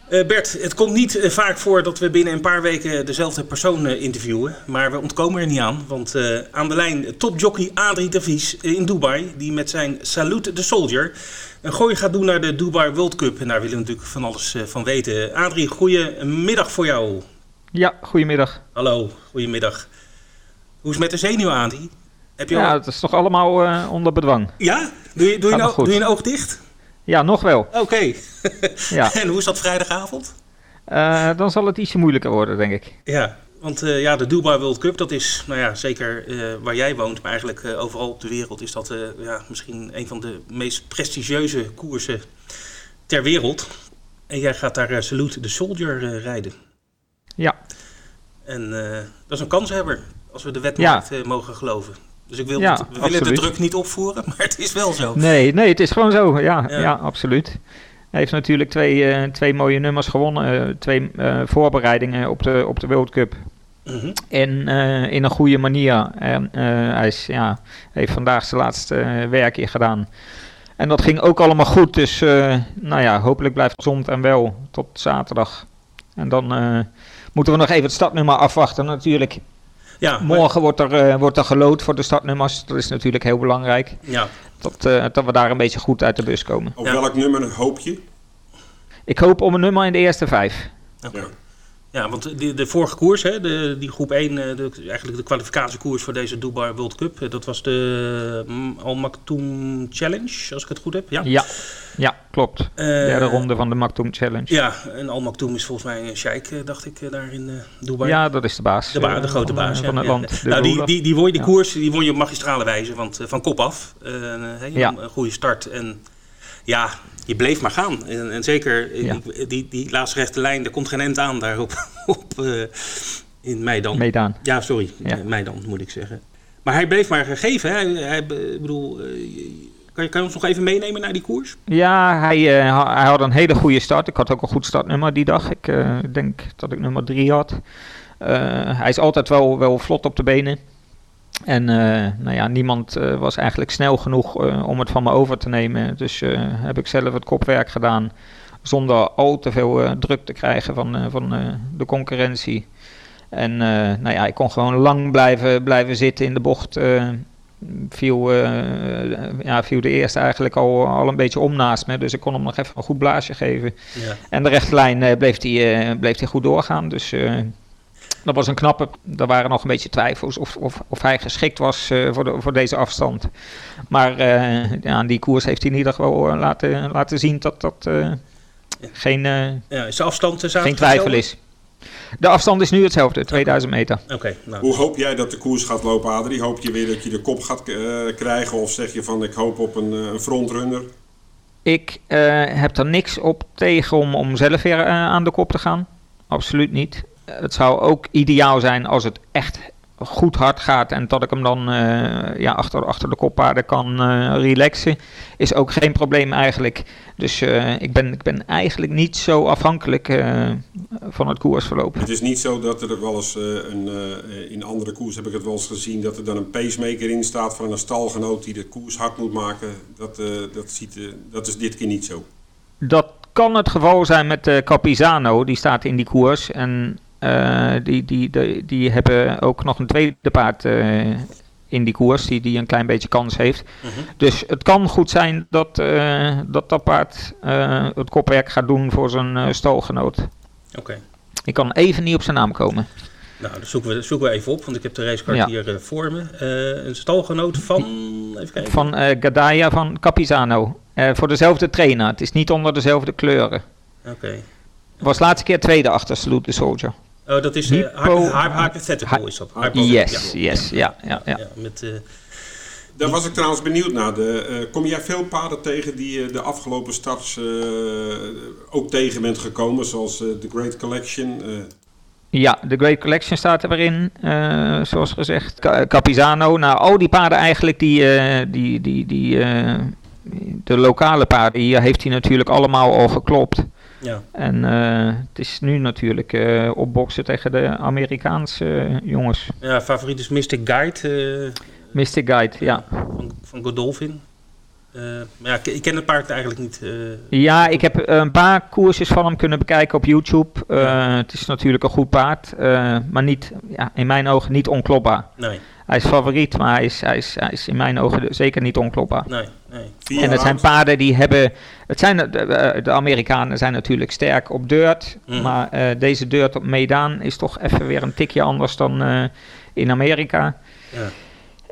Uh, Bert, het komt niet uh, vaak voor dat we binnen een paar weken dezelfde persoon uh, interviewen. Maar we ontkomen er niet aan. Want uh, aan de lijn topjockey Adrie de Vries uh, in Dubai. Die met zijn Salute the Soldier een gooi gaat doen naar de Dubai World Cup. En daar willen we natuurlijk van alles uh, van weten. Adrie, goedemiddag voor jou. Ja, goedemiddag. Hallo, goedemiddag. Hoe is het met de zenuwen, Adrie? Heb je ja, al... het is toch allemaal uh, onder bedwang. Ja? Doe je, doe je, nou, doe je een oog dicht? Ja, nog wel. Oké. Okay. ja. En hoe is dat vrijdagavond? Uh, dan zal het ietsje moeilijker worden, denk ik. Ja, want uh, ja, de Dubai World Cup, dat is, nou ja, zeker uh, waar jij woont, maar eigenlijk uh, overal op de wereld is dat uh, ja, misschien een van de meest prestigieuze koersen ter wereld. En jij gaat daar uh, Salute the Soldier uh, rijden. Ja. En uh, dat is een kanshebber, als we de wet ja. uh, mogen geloven. Dus ik wil ja, het, we absoluut. willen de druk niet opvoeren, maar het is wel zo. Nee, nee, het is gewoon zo. Ja, ja. ja absoluut. Hij heeft natuurlijk twee, uh, twee mooie nummers gewonnen. Uh, twee uh, voorbereidingen op de, op de World Cup. Mm-hmm. En uh, in een goede manier. En, uh, hij is, ja, heeft vandaag zijn laatste uh, werk in gedaan. En dat ging ook allemaal goed. Dus uh, nou ja, hopelijk blijft gezond en wel tot zaterdag. En dan uh, moeten we nog even het startnummer afwachten natuurlijk. Ja, morgen maar... wordt er, uh, wordt er geloot voor de startnummers. Dat is natuurlijk heel belangrijk. Ja. Dat, uh, dat we daar een beetje goed uit de bus komen. Op ja. welk nummer hoop je? Ik hoop om een nummer in de eerste vijf. Okay. Ja. ja, want de, de vorige koers, hè, de, die groep één, de, eigenlijk de kwalificatiekoers voor deze Dubai World Cup. Dat was de mm, Al Maktoum Challenge, als ik het goed heb. Ja, ja, ja klopt. Uh, de derde ronde van de Maktoum Challenge. Ja, en Al Maktoum is volgens mij een sheik, dacht ik, daar in uh, Dubai. Ja, dat is de baas. De, ba- de grote van, baas, van, ja. Van het ja. land. Nou, die, die, die, won, die ja. koers die won je op magistrale wijze, want uh, van kop af. Uh, hey, ja. Een goede start en... Ja, je bleef maar gaan. En, en zeker ja. die, die, die laatste rechte lijn, daar komt geen end aan daarop op, uh, in Meidan. Meidan. Ja, sorry. Ja. Meidan moet ik zeggen. Maar hij bleef maar gegeven. Hè? Hij, hij, bedoel, uh, kan, je, kan je ons nog even meenemen naar die koers? Ja, hij, uh, hij had een hele goede start. Ik had ook een goed startnummer die dag. Ik uh, denk dat ik nummer drie had. Uh, hij is altijd wel, wel vlot op de benen. En uh, nou ja, niemand uh, was eigenlijk snel genoeg uh, om het van me over te nemen. Dus uh, heb ik zelf het kopwerk gedaan zonder al te veel uh, druk te krijgen van, uh, van uh, de concurrentie. En uh, nou ja, ik kon gewoon lang blijven, blijven zitten in de bocht. Uh, viel, uh, ja, viel de eerste eigenlijk al, al een beetje om naast me. Dus ik kon hem nog even een goed blaasje geven. Ja. En de rechtlijn uh, bleef hij uh, bleef hij goed doorgaan. Dus uh, dat was een knappe. Er waren nog een beetje twijfels of, of, of hij geschikt was uh, voor, de, voor deze afstand. Maar uh, ja, die koers heeft hij in ieder geval laten, laten zien dat dat uh, ja. geen, uh, ja, is de afstand geen twijfel is. De afstand is nu hetzelfde, tweeduizend meter. Okay. Okay, nou. Hoe hoop jij dat de koers gaat lopen, Adrie? Hoop je weer dat je de kop gaat uh, krijgen of zeg je van ik hoop op een uh, frontrunner? Ik uh, heb er niks op tegen om, om zelf weer uh, aan de kop te gaan. Absoluut niet. Het zou ook ideaal zijn als het echt goed hard gaat en dat ik hem dan uh, ja, achter, achter de koppaarden kan uh, relaxen, is ook geen probleem eigenlijk. Dus uh, ik, ben, ik ben eigenlijk niet zo afhankelijk uh, van het koersverloop. Het is niet zo dat er wel eens uh, een, uh, in andere koers heb ik het wel eens gezien, dat er dan een pacemaker in staat van een stalgenoot die de koers hard moet maken. Dat, uh, dat, ziet, uh, dat is dit keer niet zo. Dat kan het geval zijn met uh, Capizano, die staat in die koers en Uh, die, die, die, die hebben ook nog een tweede paard uh, in die koers die, die een klein beetje kans heeft. Uh-huh. Dus het kan goed zijn dat uh, dat, dat paard uh, het kopwerk gaat doen voor zijn uh, stalgenoot. Oké. Okay. Ik kan even niet op zijn naam komen. Nou, dat zoeken we, zoeken we even op, want ik heb de racekaart ja. hier uh, voor me. Uh, een stalgenoot van... Even kijken. Van uh, Gadaya van Capizano. Uh, voor dezelfde trainer. Het is niet onder dezelfde kleuren. Oké. Okay. Was laatste keer tweede achter Salute the Soldier. Oh, dat is uh, hypothetical is dat. Hypo, yes, ja. yes, ja. ja, ja. ja met, uh, Daar was ik trouwens benieuwd naar. De, uh, kom jij veel paarden tegen die uh, de afgelopen starts uh, ook tegen bent gekomen, zoals uh, The Great Collection? Uh. Ja, The Great Collection staat er weer in, uh, zoals gezegd. Ka- Capizano, nou al die paarden eigenlijk die... Uh, die, die, die uh, de lokale paarden, hier heeft hij natuurlijk allemaal al geklopt. Ja. En uh, het is nu natuurlijk uh, opboksen tegen de Amerikaanse uh, jongens. Ja, favoriet is Mystic Guide. Uh, Mystic Guide, uh, ja. Van, van Godolphin. Uh, maar ja, ik, ik ken het paard eigenlijk niet. Uh, ja, ik heb een paar koersjes van hem kunnen bekijken op YouTube. Uh, ja. Het is natuurlijk een goed paard, uh, maar niet, ja, in mijn ogen niet onklopbaar. Nee. Hij is favoriet, maar hij is, hij is, hij is in mijn ogen zeker niet onklopbaar. Nee, nee. En het zijn paarden die hebben... Het zijn, de, de Amerikanen zijn natuurlijk sterk op dirt. Mm. Maar uh, deze dirt op Medan is toch even weer een tikje anders dan uh, in Amerika. Ja.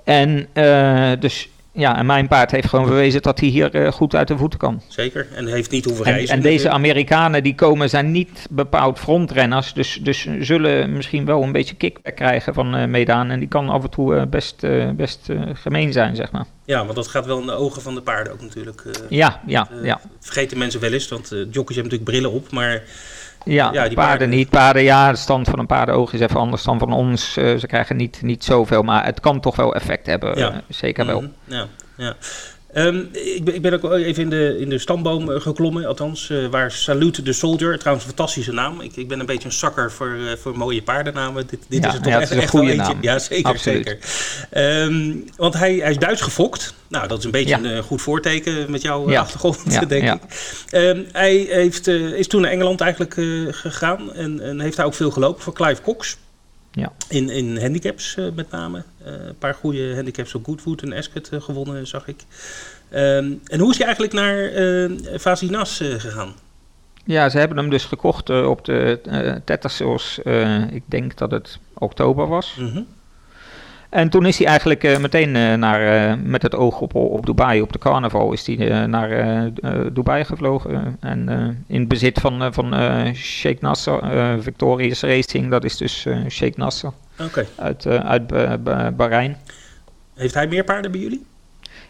En uh, dus... Ja, en mijn paard heeft gewoon bewezen dat hij hier uh, goed uit de voeten kan. Zeker, en heeft niet hoeven reizen. En, en deze Amerikanen die komen zijn niet bepaald frontrenners. Dus, dus zullen misschien wel een beetje kickback krijgen van uh, Medan. En die kan af en toe uh, best, uh, best uh, gemeen zijn, zeg maar. Ja, want dat gaat wel in de ogen van de paarden ook natuurlijk. Uh, ja, ja, uh, ja. Vergeten mensen wel eens, want uh, jockeys hebben natuurlijk brillen op, maar... Ja, ja die paarden, paarden niet. Paarden, ja, de stand van een paardenoog is even anders dan van ons. Uh, ze krijgen niet, niet zoveel, maar het kan toch wel effect hebben. Ja. Uh, zeker wel. Mm, ja, ja. Um, ik, ben, ik ben ook even in de, in de stamboom geklommen, althans, uh, waar Salute the Soldier, trouwens een fantastische naam. Ik, ik ben een beetje een zakker voor, uh, voor mooie paardennamen. Dit, dit ja, is het toch ja, echt, het is echt een goede naam. Ja, zeker, Absoluut. zeker. Um, want hij, hij is Duits gefokt. Nou, dat is een beetje ja. een uh, goed voorteken met jouw ja. achtergrond, ja, denk ja. ik. Um, hij heeft, uh, is toen naar Engeland eigenlijk uh, gegaan en, en heeft daar ook veel gelopen voor Clive Cox. Ja. In, in handicaps uh, met name. Uh, een paar goede handicaps op Goodwood en Ascot uh, gewonnen, zag ik. Um, en hoe is hij eigenlijk naar uh, Vasinas uh, gegaan? Ja, ze hebben hem dus gekocht uh, op de uh, Tattersalls. Uh, ik denk dat het oktober was. Mm-hmm. En toen is hij eigenlijk uh, meteen uh, naar, uh, met het oog op, op Dubai, op de carnaval, is hij uh, naar uh, Dubai gevlogen. En uh, in bezit van, uh, van uh, Sheikh Nasser, uh, Victorious Racing, dat is dus uh, Sheikh Nasser okay. uit, uh, uit uh, Bahrein. Heeft hij meer paarden bij jullie?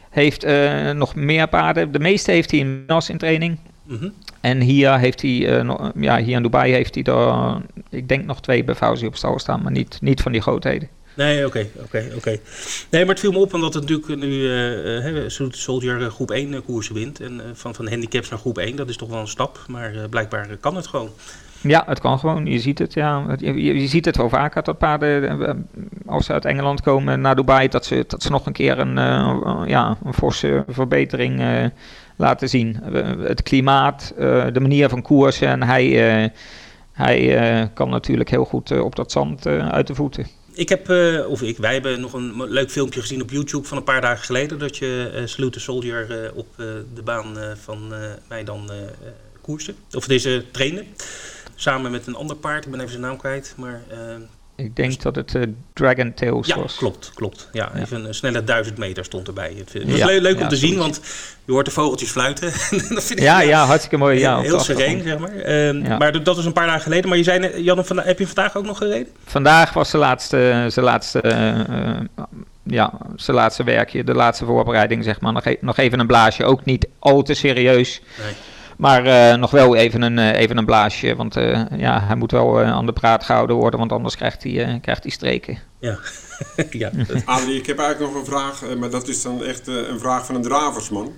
Heeft uh, nog meer paarden. De meeste heeft hij in Nas in training. Mm-hmm. En hier heeft hij, uh, no, ja, hier in Dubai heeft hij er, ik denk nog twee bij Fauzi op stal staan, maar niet, niet van die grootheden. Nee, oké, okay, oké, okay, oké. Okay. Nee, maar het viel me op omdat het natuurlijk nu uh, Salute the Soldier groep één uh, koersen wint. En uh, van, van handicaps naar groep één, dat is toch wel een stap. Maar uh, blijkbaar kan het gewoon. Ja, het kan gewoon. Je ziet het, ja. Je, je ziet het wel vaker dat paarden, uh, als ze uit Engeland komen naar Dubai, dat ze, dat ze nog een keer een, uh, ja, een forse verbetering uh, laten zien. Uh, het klimaat, uh, de manier van koersen en hij... Uh, Hij uh, kan natuurlijk heel goed uh, op dat zand uh, uit de voeten. Ik heb, uh, of ik, wij hebben nog een leuk filmpje gezien op YouTube van een paar dagen geleden. Dat je uh, Salute the Soldier uh, op uh, de baan uh, van uh, mij dan uh, koerste. Of deze trainen. Samen met een ander paard. Ik ben even zijn naam kwijt. Maar, uh, ik denk dus dat het uh, Dragon Tales ja, was. Klopt, klopt. Ja, ja. Even een snelle duizend meter stond erbij. Het was ja, leuk, leuk ja, om te zien, want je hoort de vogeltjes fluiten. dat vind ik ja, ja, ja, hartstikke mooi. Ja, heel sereen, zeg maar. Uh, ja. Maar dat was een paar dagen geleden. Maar je zei, Jan, heb je vandaag ook nog gereden? Vandaag was zijn laatste, zijn laatste, uh, ja, zijn laatste werkje, de laatste voorbereiding, zeg maar. Nog, e- nog even een blaasje, ook niet al te serieus. Nee. Maar uh, nog wel even een, uh, even een blaasje, want uh, ja, hij moet wel uh, aan de praat gehouden worden, want anders krijgt hij, uh, krijgt hij streken. Ja. ja. Adrie, ik heb eigenlijk nog een vraag, uh, maar dat is dan echt uh, een vraag van een draversman.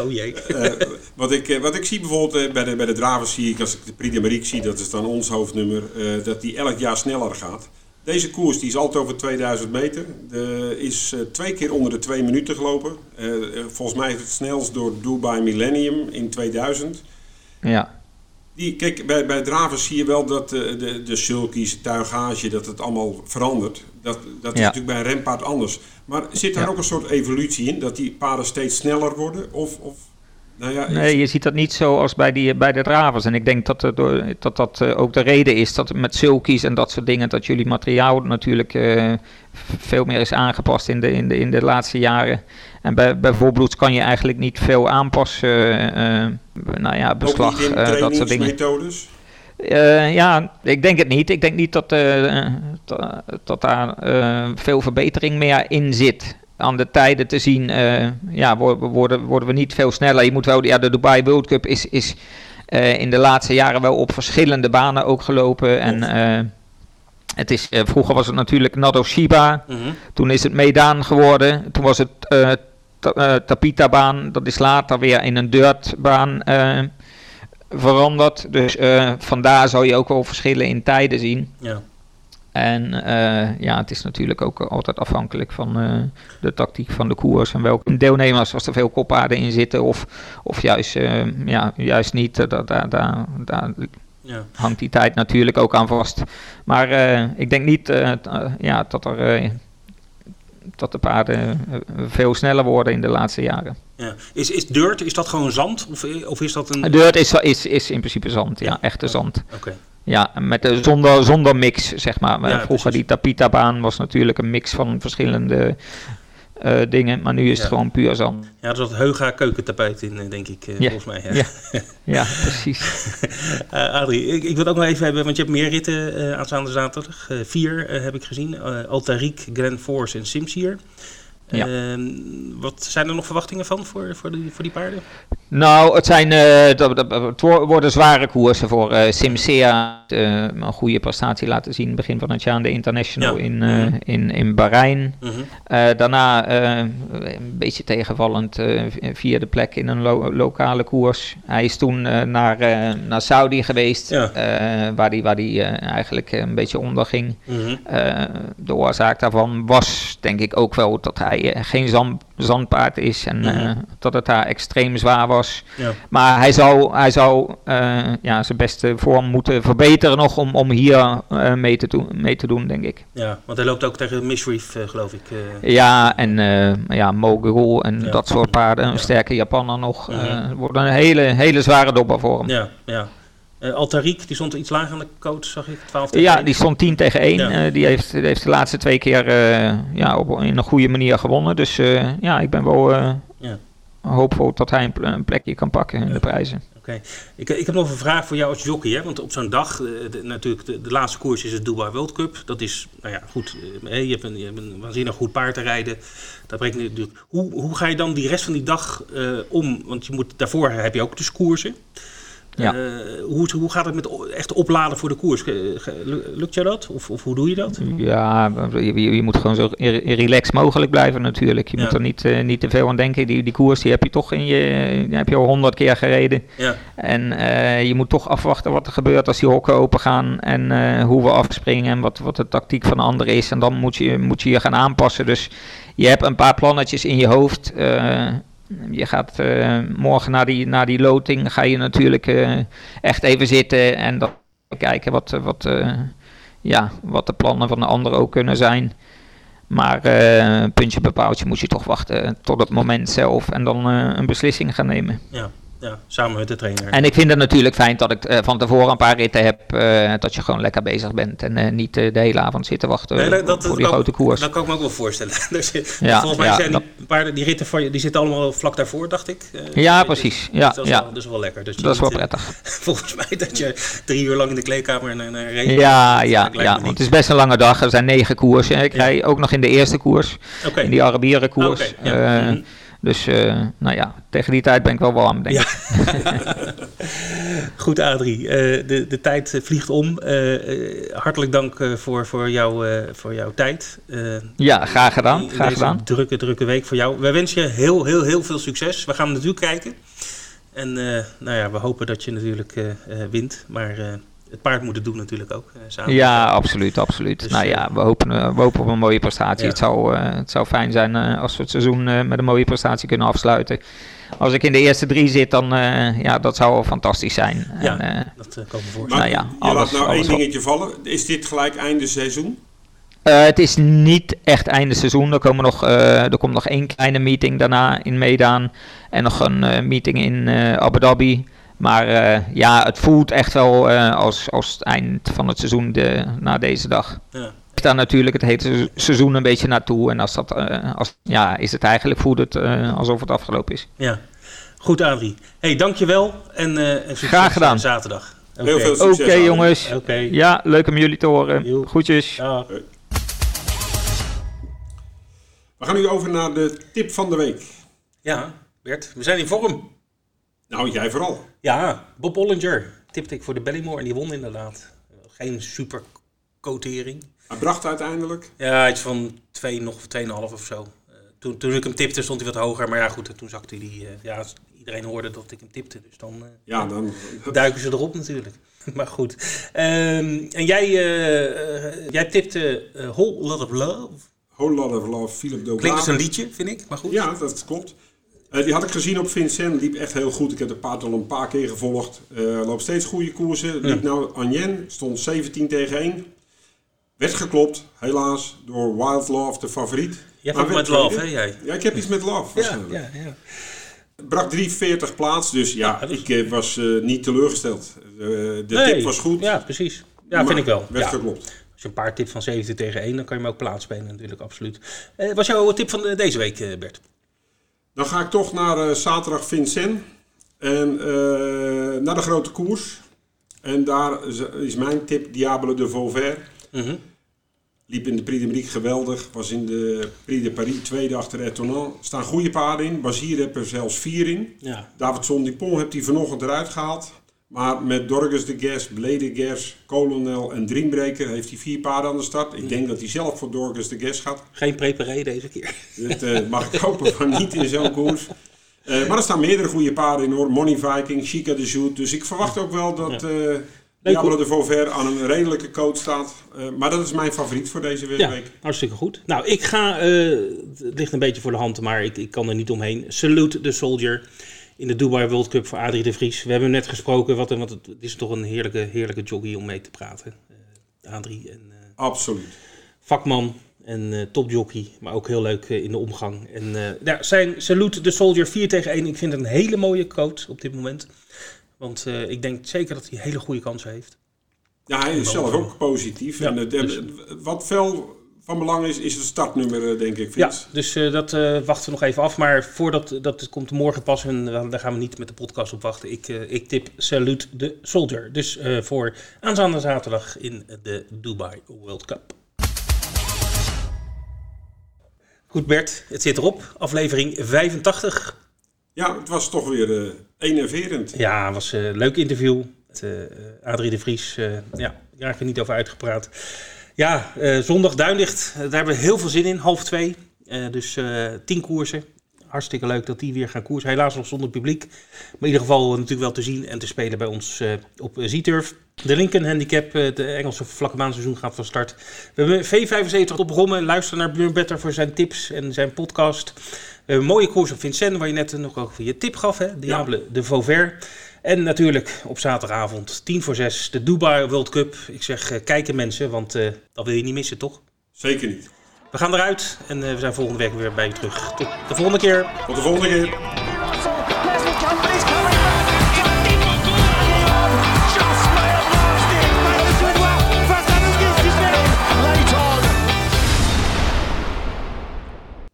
oh jee. Uh, wat, ik, uh, wat ik zie bijvoorbeeld uh, bij, de, bij de dravers, zie ik als ik de Prix de Mariek zie, dat is dan ons hoofdnummer, uh, dat die elk jaar sneller gaat. Deze koers die is altijd over tweeduizend meter, de, is uh, twee keer onder de twee minuten gelopen. Uh, volgens mij is het snelst door Dubai Millennium in tweeduizend. Ja. Die, kijk, bij, bij dravers zie je wel dat de, de, de sulkies, de tuigage, dat het allemaal verandert. Dat, dat is ja. natuurlijk bij een renpaard anders. Maar zit daar ja. ook een soort evolutie in, dat die paarden steeds sneller worden? Of, of, nou ja, nee, is... je ziet dat niet zo als bij, die, bij de dravers. En ik denk dat er, dat, dat ook de reden is dat met sulkies en dat soort dingen, dat jullie materiaal natuurlijk uh, veel meer is aangepast in de, in de, in de laatste jaren. En bij, bij voorbloeds kan je eigenlijk niet veel aanpassen. Uh, uh, nou ja, beslag, ook niet in uh, dat soort dingen. Methodes? Uh, ja, ik denk het niet. Ik denk niet dat, uh, dat, dat daar uh, veel verbetering meer in zit. Aan de tijden te zien, uh, ja, worden, worden we niet veel sneller. Je moet wel, ja, de Dubai World Cup is, is uh, in de laatste jaren wel op verschillende banen ook gelopen. En uh, het is, uh, vroeger was het natuurlijk Nado Shiba. Mm-hmm. Toen is het Medan geworden. Toen was het uh, t- uh, Tapita-baan. Dat is later weer in een dirtbaan uh, veranderd. Dus uh, vandaar zou je ook wel verschillen in tijden zien. Ja. En uh, ja, het is natuurlijk ook altijd afhankelijk van uh, de tactiek van de koers en welke deelnemers, als er veel koppaarden in zitten of, of juist, uh, ja, juist niet. Uh, daar da, da, da ja. hangt die tijd natuurlijk ook aan vast. Maar uh, ik denk niet uh, t, uh, ja, dat, er, uh, dat de paarden uh, veel sneller worden in de laatste jaren. Ja. Is, is dirt, is dat gewoon zand? Of, of is dat een... Dirt is, is, is in principe zand, ja, ja. echte zand. Oké. Okay. Ja, met de zonder, zonder mix, zeg maar. Ja, Vroeger precies. die Tapita-baan was natuurlijk een mix van verschillende uh, dingen, maar nu is ja. het gewoon puur zand. Ja, er zat Heuga keukentapijt in, denk ik, uh, ja. volgens mij. Ja, ja. ja precies. uh, Adrie, ik, ik wil ook nog even hebben, want je hebt meer ritten uh, aanstaande zaterdag. Uh, vier uh, heb ik gezien, uh, Altaric, Grand Force en Simsier. Ja. Uh, wat zijn er nog verwachtingen van voor, voor, die, voor die paarden? Nou, het, zijn, uh, d- d- het worden zware koersen voor uh, Simsea. Uh, een goede prestatie laten zien begin van het jaar aan de International ja. in, uh, mm-hmm. in, in Bahrein. Mm-hmm. Uh, daarna uh, een beetje tegenvallend uh, vierde plek in een lo- lokale koers. Hij is toen uh, naar, uh, naar Saudi geweest, ja. uh, waar hij waar die, uh, eigenlijk een beetje onderging. Mm-hmm. Uh, de oorzaak daarvan was denk ik ook wel dat hij geen zand, zandpaard is en mm-hmm. uh, dat het daar extreem zwaar was. Ja. Maar hij zou, hij zou uh, ja, zijn beste vorm moeten verbeteren nog om, om hier uh, mee, te doen, mee te doen, denk ik. Ja, want hij loopt ook tegen Mishreef, uh, geloof ik. Uh. Ja, en uh, ja, Mogul en ja. dat soort paarden, een ja. sterke Japaner nog. Mm-hmm. Uh, wordt een hele, hele zware dobber voor hem. Ja, ja. Uh, Altaric, die stond iets lager aan de coach, zag ik, twaalf tegen één. Ja, die stond tien tegen één. Ja. Uh, die, heeft, die heeft de laatste twee keer uh, ja, op, in een goede manier gewonnen. Dus uh, ja, ik ben wel uh, ja. hoopvol dat hij een, een plekje kan pakken in ja. de prijzen. Oké, okay. ik, ik heb nog een vraag voor jou als jockey, hè? Want op zo'n dag, de, de, natuurlijk de, de laatste koers is het Dubai World Cup. Dat is, nou ja, goed, je hebt een, je hebt een waanzinnig goed paard te rijden. Dat brengt natuurlijk. Hoe, hoe ga je dan die rest van die dag uh, om? Want je moet, daarvoor heb je ook dus koersen. Ja. Uh, hoe, hoe gaat het met o- echt opladen voor de koers? Lukt jou dat? Of, of hoe doe je dat? Ja, je, je moet gewoon zo relaxed mogelijk blijven natuurlijk. Je ja. moet er niet, uh, niet te veel aan denken. Die, die koers die heb je toch in je, die heb je al honderd keer gereden. Ja. En uh, je moet toch afwachten wat er gebeurt als die hokken open gaan. En uh, hoe we afspringen en wat, wat de tactiek van de ander is. En dan moet je, moet je je gaan aanpassen. Dus je hebt een paar plannetjes in je hoofd. Uh, Je gaat uh, morgen na die, na die loting ga je natuurlijk uh, echt even zitten en dat kijken wat, wat, uh, ja, wat de plannen van de anderen ook kunnen zijn. Maar uh, een puntje bepaaltje moet je toch wachten tot het moment zelf en dan uh, een beslissing gaan nemen. Ja. Ja, samen met de trainer. En ik vind het natuurlijk fijn dat ik uh, van tevoren een paar ritten heb, uh, dat je gewoon lekker bezig bent en uh, niet uh, de hele avond zitten wachten nee, dat, dat, voor die dat grote koers. Dat kan ik me ook wel voorstellen. dus, ja, volgens mij ja, zijn dat... die, een paar, die ritten van, die zitten allemaal vlak daarvoor, dacht ik. Uh, ja, precies. Ja, dus dat is ja. wel, dus wel lekker. Dus dat is wel prettig. Uh, volgens mij dat je drie uur lang in de kleedkamer en uh, reed. Ja, ja, ja want het is best een lange dag. Er zijn negen koersen. Ik ja. rij ook nog in de eerste koers, okay. in die Arabierenkoers. Ah, okay. ja. uh, mm-hmm. Dus, uh, nou ja, tegen die tijd ben ik wel warm, denk ik. Ja. Goed, Adrie. Uh, de, de tijd vliegt om. Uh, uh, hartelijk dank uh, voor, voor, jou, uh, voor jouw tijd. Uh, ja, graag gedaan. In, in graag gedaan. drukke, drukke week voor jou. Wij wensen je heel, heel, heel veel succes. We gaan natuurlijk kijken. En, uh, nou ja, we hopen dat je natuurlijk uh, uh, wint. Maar... Uh, het paard moet het doen natuurlijk ook. Uh, samen. Ja, absoluut, absoluut. Dus, nou ja, we hopen, uh, we hopen op een mooie prestatie. Ja. Het, zou, uh, het zou fijn zijn uh, als we het seizoen uh, met een mooie prestatie kunnen afsluiten. Als ik in de eerste drie zit, dan uh, ja, dat zou fantastisch zijn. Ja, en, uh, dat uh, kan me voorstellen. Maar, nou ja, alles, je laat nou één dingetje wat... vallen. Is dit gelijk einde seizoen? Uh, het is niet echt einde seizoen. Er, komen nog, uh, er komt nog één kleine meeting daarna in Medan. En nog een uh, meeting in uh, Abu Dhabi. Maar uh, ja, het voelt echt wel uh, als, als het eind van het seizoen de, na deze dag. Ja. Ik sta natuurlijk het hele seizoen een beetje naartoe. En als dat, uh, als, ja, is het eigenlijk voelt het uh, alsof het afgelopen is. Ja, goed Adrie. Hey, dankjewel en uh, succes. Graag gedaan. Zaterdag. Okay. Heel veel succes. Oké okay, jongens. Okay. Ja, leuk om jullie te horen. Groetjes. Ja. We gaan nu over naar de tip van de week. Ja, Bert, we zijn in vorm. Nou, jij vooral. Ja, Bob Ollinger tipte ik voor de Ballymore en die won inderdaad. Geen super quotering. Hij bracht uiteindelijk? Ja, iets van twee, nog twee komma vijf of zo. Uh, toen, toen ik hem tipte stond hij wat hoger, maar ja goed, toen zakte hij... Uh, ja, iedereen hoorde dat ik hem tipte, dus dan, uh, ja, dan... duiken ze erop natuurlijk. maar goed. Um, en jij, uh, uh, jij tipte uh, Whole Lot of Love. Whole Lot of Love, Philip Doblade. Klinkt als een liedje, vind ik, maar goed. Ja, dat klopt. Uh, die had ik gezien op Vincent, liep echt heel goed. Ik heb de paard al een paar keer gevolgd. Uh, loopt steeds goede koersen. Liep ja. nou Anjen, stond zeventien tegen één. Werd geklopt, helaas, door Wild Love, de favoriet. Jij hebt met Love, hè jij? Ja, ik heb iets met Love waarschijnlijk. Ja, ja, ja. Brak drie veertig plaats, dus ja, ja was... ik uh, was uh, niet teleurgesteld. Uh, de nee. tip was goed. Ja, precies. Ja, maar vind ik wel. Werd ja. geklopt. Als je een paar tip van zeventien tegen één, dan kan je hem ook plaatsspelen natuurlijk, absoluut. Uh, was jouw tip van uh, deze week, uh, Bert? Dan ga ik toch naar uh, zaterdag Vincennes en uh, naar de grote koers. En daar is, is mijn tip Diablo de Vauvert. Mm-hmm. Liep in de Prix de Marique geweldig. Was in de Prix de Paris tweede achter Etournant. Er staan goede paarden in. Bazir heeft er zelfs vier in. Ja. Davidson Dupont heeft hij vanochtend eruit gehaald. Maar met Dorges de Guest, Bledegers, Colonel en Dreambreaker heeft hij vier paarden aan de start. Ik denk dat hij zelf voor Dorges de Guest gaat. Geen preparé deze keer. Dat uh, mag ik hopen van niet in zo'n koers. Uh, maar er staan meerdere goede paarden in hoor. Money Viking, Chica de Jout. Dus ik verwacht ook wel dat uh, Diablo de Vauvert aan een redelijke coat staat. Uh, maar dat is mijn favoriet voor deze week. Ja, hartstikke goed. Nou, ik ga... Uh, het ligt een beetje voor de hand, maar ik, ik kan er niet omheen. Salute the Soldier. In de Dubai World Cup voor Adrie de Vries. We hebben hem net gesproken, wat, want het is toch een heerlijke, heerlijke jockey om mee te praten. Uh, Adrie. En, uh, Absoluut. Vakman en uh, topjockey, maar ook heel leuk uh, in de omgang. En, uh, ja, zijn Salute the Soldier vier tegen één. Ik vind het een hele mooie coach op dit moment. Want uh, ik denk zeker dat hij hele goede kansen heeft. Ja, hij is zelf ook positief. Ja, en, uh, dus, wat fel... Van belang is, is het startnummer, denk ik. Vince. Ja, dus uh, dat uh, wachten we nog even af. Maar voordat dat komt morgen pas, en uh, daar gaan we niet met de podcast op wachten. Ik, uh, ik tip Salute the Soldier. Dus uh, voor aanstaande zaterdag in de Dubai World Cup. Goed Bert, het zit erop. Aflevering vijfentachtig. Ja, het was toch weer uh, enerverend. Ja, het was een leuk interview. Met, uh, Adrie de Vries, uh, ja, daar heb ik niet over uitgepraat. Ja, uh, zondag Duindicht, daar hebben we heel veel zin in, half twee. Uh, dus uh, tien koersen, hartstikke leuk dat die weer gaan koersen. Helaas nog zonder publiek, maar in ieder geval natuurlijk wel te zien en te spelen bij ons uh, op Zetturf. De Lincoln Handicap, uh, de Engelse vlakkebaanseizoen gaat van start. We hebben V vijfenzeventig op Rommen, luister naar Björn Better voor zijn tips en zijn podcast. We hebben een mooie koers op Vincennes, waar je net nog over je tip gaf, hè? Diablo ja. de Vauvert. En natuurlijk op zaterdagavond tien voor zes de Dubai World Cup. Ik zeg uh, kijken mensen, want uh, dat wil je niet missen, toch? Zeker niet. We gaan eruit en uh, we zijn volgende week weer bij je terug. Tot de volgende keer. Tot de volgende keer.